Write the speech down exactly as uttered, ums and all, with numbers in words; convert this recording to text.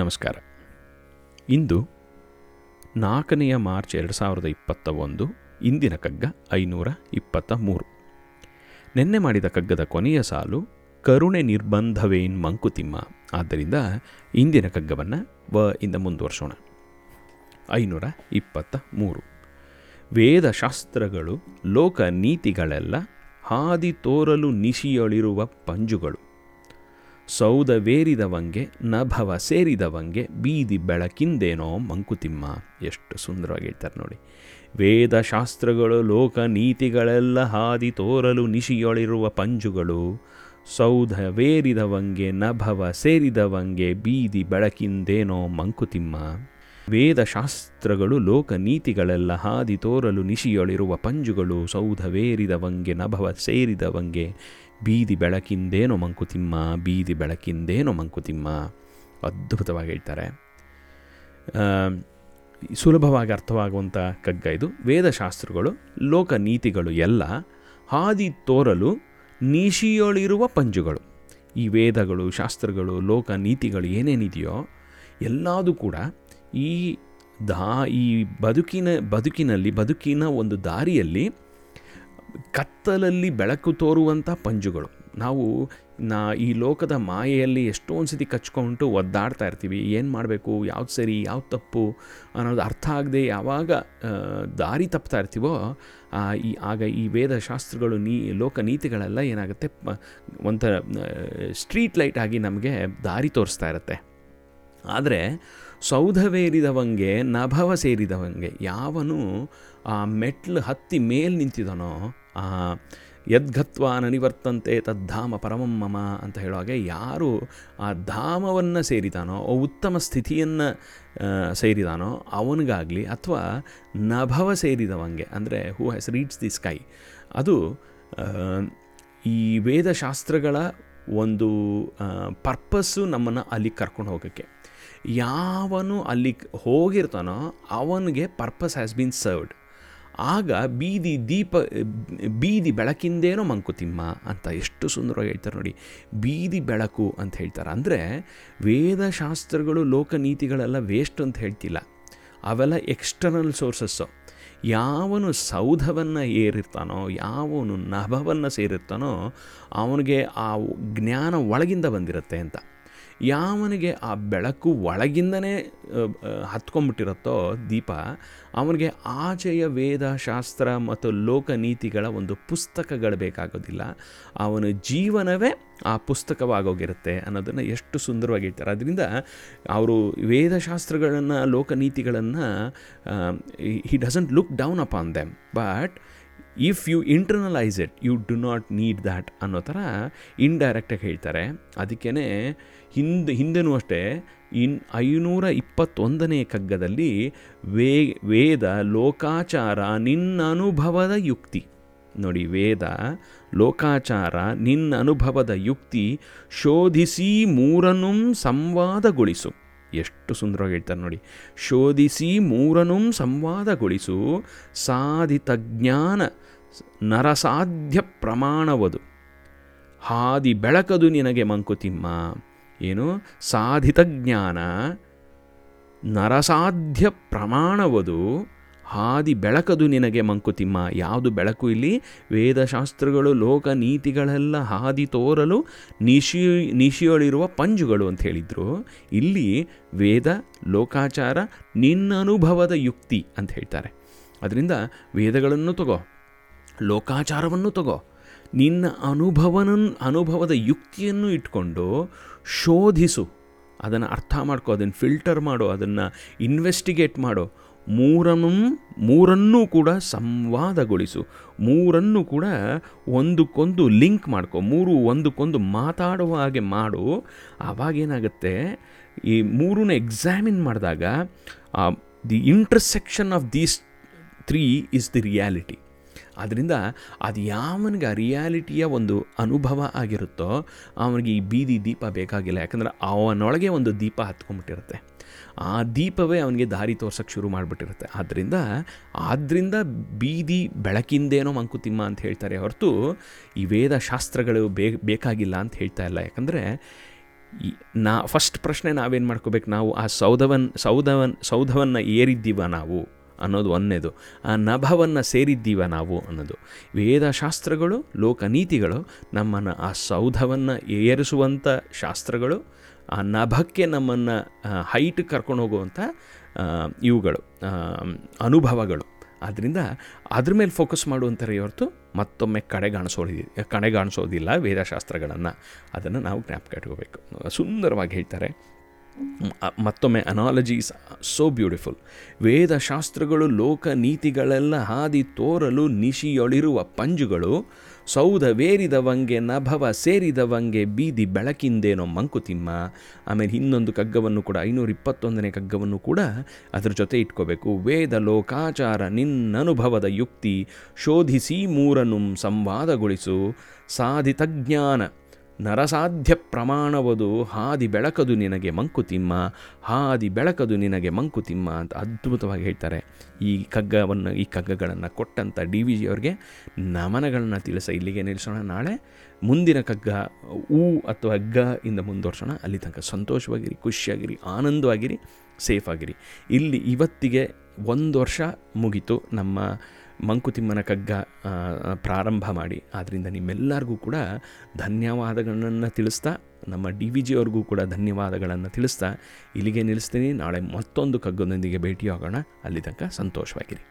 ನಮಸ್ಕಾರ. ಇಂದು ನಾಲ್ಕನೆಯ ಮಾರ್ಚ್ ಎರಡು ಸಾವಿರದ ಇಪ್ಪತ್ತ ಒಂದು. ಇಂದಿನ ಕಗ್ಗ ಐನೂರ ಇಪ್ಪತ್ತ ಮೂರು. ನೆನ್ನೆ ಮಾಡಿದ ಕಗ್ಗದ ಕೊನೆಯ ಸಾಲು ಕರುಣೆ ನಿರ್ಬಂಧವೇನ್ ಮಂಕುತಿಮ್ಮ. ಆದ್ದರಿಂದ ಇಂದಿನ ಕಗ್ಗವನ್ನು ವ ಇಂದ ಮುಂದುವರಿಸೋಣ. ಐನೂರ ಇಪ್ಪತ್ತ ಮೂರು. ವೇದಶಾಸ್ತ್ರಗಳು ಲೋಕ ನೀತಿಗಳೆಲ್ಲ ಹಾದಿ ತೋರಲು ನಿಶಿಯೊಳಿರುವ ಪಂಜುಗಳು. ಸೌದವೇರಿದವಂಗೆ ನಭವ ಸೇರಿದವಂಗೆ ಬೀದಿ ಬೆಳಕಿಂದೇನೋ ಮಂಕುತಿಮ್ಮ. ಎಷ್ಟು ಸುಂದರವಾಗಿ ಹೇಳ್ತಾರೆ ನೋಡಿ. ವೇದಶಾಸ್ತ್ರಗಳು ಲೋಕ ನೀತಿಗಳೆಲ್ಲ ಹಾದಿ ತೋರಲು ನಿಶಿಯೊಳಿರುವ ಪಂಜುಗಳು. ಸೌಧವೇರಿದವಂಗೆ ನಭವ ಸೇರಿದವಂಗೆ ಬೀದಿ ಬೆಳಕಿಂದೇನೋ ಮಂಕುತಿಮ್ಮ. ವೇದಶಾಸ್ತ್ರಗಳು ಲೋಕ ನೀತಿಗಳೆಲ್ಲ ಹಾದಿ ತೋರಲು ನಿಶಿಯೊಳಿರುವ ಪಂಜುಗಳು. ಸೌಧವೇರಿದವಂಗೆ ನಭವ ಸೇರಿದವಂಗೆ ಬೀದಿ ಬೆಳಕಿಂದೇನೋ ಮಂಕುತಿಮ್ಮ. ಬೀದಿ ಬೆಳಕಿಂದೇನೋ ಮಂಕುತಿಮ್ಮ. ಅದ್ಭುತವಾಗಿ ಹೇಳ್ತಾರೆ. ಸುಲಭವಾಗಿ ಅರ್ಥವಾಗುವಂಥ ಕಗ್ಗ ಇದು. ವೇದಶಾಸ್ತ್ರಗಳು ಲೋಕ ನೀತಿಗಳು ಎಲ್ಲ ಹಾದಿ ತೋರಲು ನಿಶಿಯೊಳಿರುವ ಪಂಜುಗಳು. ಈ ವೇದಗಳು, ಶಾಸ್ತ್ರಗಳು, ಲೋಕ ನೀತಿಗಳು ಏನೇನಿದೆಯೋ ಎಲ್ಲದೂ ಕೂಡ ಈ ದಾ ಈ ಬದುಕಿನ ಬದುಕಿನಲ್ಲಿ ಬದುಕಿನ ಒಂದು ದಾರಿಯಲ್ಲಿ ಕತ್ತಲಲ್ಲಿ ಬೆಳಕು ತೋರುವಂಥ ಪಂಜುಗಳು. ನಾವು ನಾ ಈ ಲೋಕದ ಮಾಯೆಯಲ್ಲಿ ಎಷ್ಟೊಂದು ಸತಿ ಕಚ್ಕೊಂಡು ಒದ್ದಾಡ್ತಾ ಇರ್ತೀವಿ. ಏನು ಮಾಡಬೇಕು, ಯಾವ್ದು ಸರಿ, ಯಾವ್ದು ತಪ್ಪು ಅನ್ನೋದು ಅರ್ಥ ಆಗದೆ ಯಾವಾಗ ದಾರಿ ತಪ್ತಾ ಇರ್ತೀವೋ ಈ ಆಗ ಈ ವೇದಶಾಸ್ತ್ರಗಳು ನೀ ಲೋಕ ನೀತಿಗಳೆಲ್ಲ ಏನಾಗುತ್ತೆ, ಒಂಥರ ಸ್ಟ್ರೀಟ್ ಲೈಟ್ ಆಗಿ ನಮಗೆ ದಾರಿ ತೋರಿಸ್ತಾ ಇರುತ್ತೆ. ಆದರೆ ಸೌಧವೇರಿದವಂಗೆ ನಭವ ಸೇರಿದವಂಗೆ, ಯಾವನು ಆ ಮೆಟ್ಲು ಹತ್ತಿ ಮೇಲೆ ನಿಂತಿದ್ದಾನೋ, ಆ ಯದ್ಗತ್ವ ನನಿವರ್ತಂತೆ ತದ್ಧಾಮ ಪರಮಂ ಮಮ ಅಂತ ಹೇಳೋ ಹಾಗೆ ಯಾರು ಆ ಧಾಮವನ್ನು ಸೇರಿದಾನೋ, ಉತ್ತಮ ಸ್ಥಿತಿಯನ್ನು ಸೇರಿದಾನೋ ಅವನಿಗಾಗಲಿ, ಅಥವಾ ನಭವ ಸೇರಿದವಂಗೆ ಅಂದರೆ who has reach the sky, ಅದು ಈ ವೇದಶಾಸ್ತ್ರಗಳ ಒಂದು ಪರ್ಪಸ್ಸು ನಮ್ಮನ್ನು ಅಲ್ಲಿ ಕರ್ಕೊಂಡು ಹೋಗೋಕ್ಕೆ. ಯಾವನು ಅಲ್ಲಿ ಹೋಗಿರ್ತಾನೋ ಅವನಿಗೆ ಪರ್ಪಸ್ ಹ್ಯಾಸ್ ಬೀನ್ ಸರ್ವ್ಡ್. ಆಗ ಬೀದಿ ದೀಪ ಬೀದಿ ಬೆಳಕಿಂದೇನೋ ಮಂಕುತಿಮ್ಮ ಅಂತ ಎಷ್ಟು ಸುಂದರವಾಗಿ ಹೇಳ್ತಾರೆ ನೋಡಿ. ಬೀದಿ ಬೆಳಕು ಅಂತ ಹೇಳ್ತಾರೆ. ಅಂದರೆ ವೇದಶಾಸ್ತ್ರಗಳು ಲೋಕನೀತಿಗಳೆಲ್ಲ ವೇಸ್ಟ್ ಅಂತ ಹೇಳ್ತಿಲ್ಲ, ಅವೆಲ್ಲ ಎಕ್ಸ್ಟರ್ನಲ್ ಸೋರ್ಸಸ್ಸು. ಯಾವನು ಸೌಧವನ್ನು ಏರಿರ್ತಾನೋ, ಯಾವನು ನಭವನ್ನು ಸೇರಿರ್ತಾನೋ ಅವನಿಗೆ ಆ ಜ್ಞಾನ ಒಳಗಿಂದ ಬಂದಿರುತ್ತೆ ಅಂತ. ಯಾವನಿಗೆ ಆ ಬೆಳಕು ಒಳಗಿಂದನೇ ಹತ್ಕೊಂಡ್ಬಿಟ್ಟಿರುತ್ತೋ ದೀಪ, ಅವನಿಗೆ ಆಚೆಯ ವೇದಶಾಸ್ತ್ರ ಮತ್ತು ಲೋಕನೀತಿಗಳ ಒಂದು ಪುಸ್ತಕಗಳು ಬೇಕಾಗೋದಿಲ್ಲ. ಅವನ ಜೀವನವೇ ಆ ಪುಸ್ತಕವಾಗೋಗಿರುತ್ತೆ ಅನ್ನೋದನ್ನು ಎಷ್ಟು ಸುಂದರವಾಗಿ ಹೇಳ್ತಾರೆ. ಅದರಿಂದ ಅವರು ವೇದಶಾಸ್ತ್ರಗಳನ್ನು, ಲೋಕನೀತಿಗಳನ್ನು he doesn't look down upon them, but if you internalise it you do not need that ಅನ್ನೋ ಥರ ಇಂಡೈರೆಕ್ಟಾಗಿ ಹೇಳ್ತಾರೆ. ಅದಕ್ಕೇ ಹಿಂದೆ ಹಿಂದೆನೂ ಅಷ್ಟೇ ಇನ್ ಐನೂರ ಇಪ್ಪತ್ತೊಂದನೇ ಕಗ್ಗದಲ್ಲಿ ವೇ ವೇದ ಲೋಕಾಚಾರ ನಿನ್ನ ಅನುಭವದ ಯುಕ್ತಿ ನೋಡಿ. ವೇದ ಲೋಕಾಚಾರ ನಿನ್ನ ಅನುಭವದ ಯುಕ್ತಿ ಶೋಧಿಸಿ ಮೂರನ್ನೂ ಸಂವಾದಗೊಳಿಸು. ಎಷ್ಟು ಸುಂದರವಾಗಿ ಹೇಳ್ತಾರೆ ನೋಡಿ. ಶೋಧಿಸಿ ಮೂರನ್ನೂ ಸಂವಾದಗೊಳಿಸು, ಸಾಧಿತ ಜ್ಞಾನ ನರಸಾಧ್ಯ ಪ್ರಮಾಣವದು. ಹಾದಿ ಬೆಳಕದು ನಿನಗೆ ಮಂಕುತಿಮ್ಮ. ಏನು ಸಾಧಿತ ಜ್ಞಾನ ನರಸಾಧ್ಯ ಪ್ರಮಾಣವದು, ಹಾದಿ ಬೆಳಕದು ನಿನಗೆ ಮಂಕುತಿಮ್ಮ. ಯಾವುದು ಬೆಳಕು ಇಲ್ಲಿ? ವೇದಶಾಸ್ತ್ರಗಳು ಲೋಕ ನೀತಿಗಳೆಲ್ಲ ಹಾದಿ ತೋರಲು ನಿಶಿ ನಿಶಿಯೊಳಿರುವ ಪಂಜುಗಳು ಅಂತ ಹೇಳಿದರು. ಇಲ್ಲಿ ವೇದ ಲೋಕಾಚಾರ ನಿನ್ನ ಅನುಭವದ ಯುಕ್ತಿ ಅಂತ ಹೇಳ್ತಾರೆ. ಅದರಿಂದ ವೇದಗಳನ್ನು ತಗೋ, ಲೋಕಾಚಾರವನ್ನು ತಗೋ, ನಿನ್ನ ಅನುಭವನ ಅನುಭವದ ಯುಕ್ತಿಯನ್ನು ಇಟ್ಕೊಂಡು ಶೋಧಿಸು, ಅದನ್ನು ಅರ್ಥ ಮಾಡ್ಕೋ, ಅದನ್ನು ಫಿಲ್ಟರ್ ಮಾಡು, ಅದನ್ನು ಇನ್ವೆಸ್ಟಿಗೇಟ್ ಮಾಡು. ಮೂರನ್ನೂ ಮೂರನ್ನೂ ಕೂಡ ಸಂವಾದಗೊಳಿಸು, ಮೂರನ್ನೂ ಕೂಡ ಒಂದಕ್ಕೊಂದು ಲಿಂಕ್ ಮಾಡ್ಕೊ, ಮೂರು ಒಂದಕ್ಕೊಂದು ಮಾತಾಡುವ ಹಾಗೆ ಮಾಡು. ಆವಾಗೇನಾಗುತ್ತೆ, ಈ ಮೂರನ್ನ ಎಕ್ಸಾಮಿನ್ ಮಾಡಿದಾಗ the intersection of these three is the reality. ಆದ್ದರಿಂದ ಅದು ಯಾವನಿಗೆ ಆ ರಿಯಾಲಿಟಿಯ ಒಂದು ಅನುಭವ ಆಗಿರುತ್ತೋ ಅವನಿಗೆ ಈ ಬೀದಿ ದೀಪ ಬೇಕಾಗಿಲ್ಲ. ಯಾಕಂದರೆ ಅವನೊಳಗೆ ಒಂದು ದೀಪ ಹತ್ಕೊಂಡ್ಬಿಟ್ಟಿರುತ್ತೆ, ಆ ದೀಪವೇ ಅವನಿಗೆ ದಾರಿ ತೋರ್ಸೋಕ್ಕೆ ಶುರು ಮಾಡಿಬಿಟ್ಟಿರುತ್ತೆ. ಆದ್ದರಿಂದ ಆದ್ದರಿಂದ ಬೀದಿ ಬೆಳಕಿಂದೇನೋ ಮಂಕುತಿಮ್ಮ ಅಂತ ಹೇಳ್ತಾರೆ ಹೊರತು ಈ ವೇದಶಾಸ್ತ್ರಗಳು ಬೇ ಬೇಕಾಗಿಲ್ಲ ಅಂತ ಹೇಳ್ತಾ ಇಲ್ಲ. ಯಾಕಂದರೆ ನಾ ಫಸ್ಟ್ ಪ್ರಶ್ನೆ ನಾವೇನು ಮಾಡ್ಕೋಬೇಕು, ನಾವು ಆ ಸೌಧವನ್ನು ಸೌಧವನ್ ಸೌಧವನ್ನು ಏರಿದ್ದೀವ ನಾವು ಅನ್ನೋದು ಒಂದೇದು, ಆ ನಭವನ್ನು ಸೇರಿದ್ದೀವ ನಾವು ಅನ್ನೋದು. ವೇದಶಾಸ್ತ್ರಗಳು ಲೋಕನೀತಿಗಳು ನಮ್ಮನ್ನು ಆ ಸೌಧವನ್ನು ಏರಿಸುವಂಥ ಶಾಸ್ತ್ರಗಳು, ಆ ನಭಕ್ಕೆ ನಮ್ಮನ್ನು ಹೈಟ್ ಕರ್ಕೊಂಡು ಹೋಗುವಂಥ ಇವುಗಳು ಅನುಭವಗಳು. ಆದ್ದರಿಂದ ಅದ್ರ ಮೇಲೆ ಫೋಕಸ್ ಮಾಡುವಂಥರೇ ಹೊರತು ಮತ್ತೊಮ್ಮೆ ಕಡೆಗಾಣಿಸೋದಿ ಕಡೆಗಾಣಿಸೋದಿಲ್ಲ ವೇದಶಾಸ್ತ್ರಗಳನ್ನು. ಅದನ್ನು ನಾವು ಜ್ಞಾಪಕ ಇಟ್ಕೋಬೇಕು. ಸುಂದರವಾಗಿ ಹೇಳ್ತಾರೆ ಮತ್ತೊಮ್ಮೆ, ಅನಾಲಜಿ ಇಸ್ ಸೋ ಬ್ಯೂಟಿಫುಲ್. ವೇದಶಾಸ್ತ್ರಗಳು ಲೋಕನೀತಿಗಳೆಲ್ಲ ಹಾದಿ ತೋರಲು ನಿಶಿಯೊಳಿರುವ ಪಂಜುಗಳು, ಸೌಧವೇರಿದವಂಗೆ ನಭವ ಸೇರಿದವಂಗೆ ಬೀದಿ ಬೆಳಕಿಂದೇನೋ ಮಂಕುತಿಮ್ಮ. ಆಮೇಲೆ ಇನ್ನೊಂದು ಕಗ್ಗವನ್ನು ಕೂಡ, ಐನೂರ ಇಪ್ಪತ್ತೊಂದನೇ ಕಗ್ಗವನ್ನು ಕೂಡ ಅದ್ರ ಜೊತೆ ಇಟ್ಕೋಬೇಕು. ವೇದ ಲೋಕಾಚಾರ ನಿನ್ನನುಭವದ ಯುಕ್ತಿ, ಶೋಧಿಸಿ ಮೂರನ್ನು ಸಂವಾದಗೊಳಿಸು ಸಾಧಿತಜ್ಞಾನ ನರಸಾಧ್ಯ ಪ್ರಮಾಣವದು ಹಾದಿ ಬೆಳಕದು ನಿನಗೆ ಮಂಕುತಿಮ್ಮ, ಹಾದಿ ಬೆಳಕದು ನಿನಗೆ ಮಂಕುತಿಮ್ಮ ಅಂತ ಅದ್ಭುತವಾಗಿ ಹೇಳ್ತಾರೆ. ಈ ಕಗ್ಗವನ್ನು ಈ ಕಗ್ಗಗಳನ್ನು ಕೊಟ್ಟಂಥ ಡಿ ವಿ ಜಿ ಅವ್ರಿಗೆ ನಮನಗಳನ್ನು ತಿಳಿಸ. ಇಲ್ಲಿಗೆ ನಿಲ್ಲಿಸೋಣ. ನಾಳೆ ಮುಂದಿನ ಕಗ್ಗ ಹೂ ಅಥವಾ ಗ ಇಂದ ಮುಂದುವರ್ಸೋಣ. ಅಲ್ಲಿ ತನಕ ಸಂತೋಷವಾಗಿರಿ, ಖುಷಿಯಾಗಿರಿ, ಆನಂದವಾಗಿರಿ, ಸೇಫ್ ಆಗಿರಿ. ಇಲ್ಲಿ ಇವತ್ತಿಗೆ ಒಂದು ವರ್ಷ ಮುಗೀತು ನಮ್ಮ ಮಂಕುತಿಮ್ಮನ ಕಗ್ಗ ಪ್ರಾರಂಭ ಮಾಡಿ. ಆದ್ದರಿಂದ ನಿಮ್ಮೆಲ್ಲರಿಗೂ ಕೂಡ ಧನ್ಯವಾದಗಳನ್ನು ತಿಳಿಸ್ತಾ, ನಮ್ಮ ಡಿ ವಿ ಜಿ ಅವ್ರಿಗೂ ಕೂಡ ಧನ್ಯವಾದಗಳನ್ನು ತಿಳಿಸ್ತಾ ಇಲ್ಲಿಗೆ ನಿಲ್ಲಿಸ್ತೀನಿ. ನಾಳೆ ಮತ್ತೊಂದು ಕಗ್ಗದೊಂದಿಗೆ ಭೇಟಿಯಾಗೋಣ. ಅಲ್ಲಿ ತನಕ ಸಂತೋಷವಾಗಿರಿ.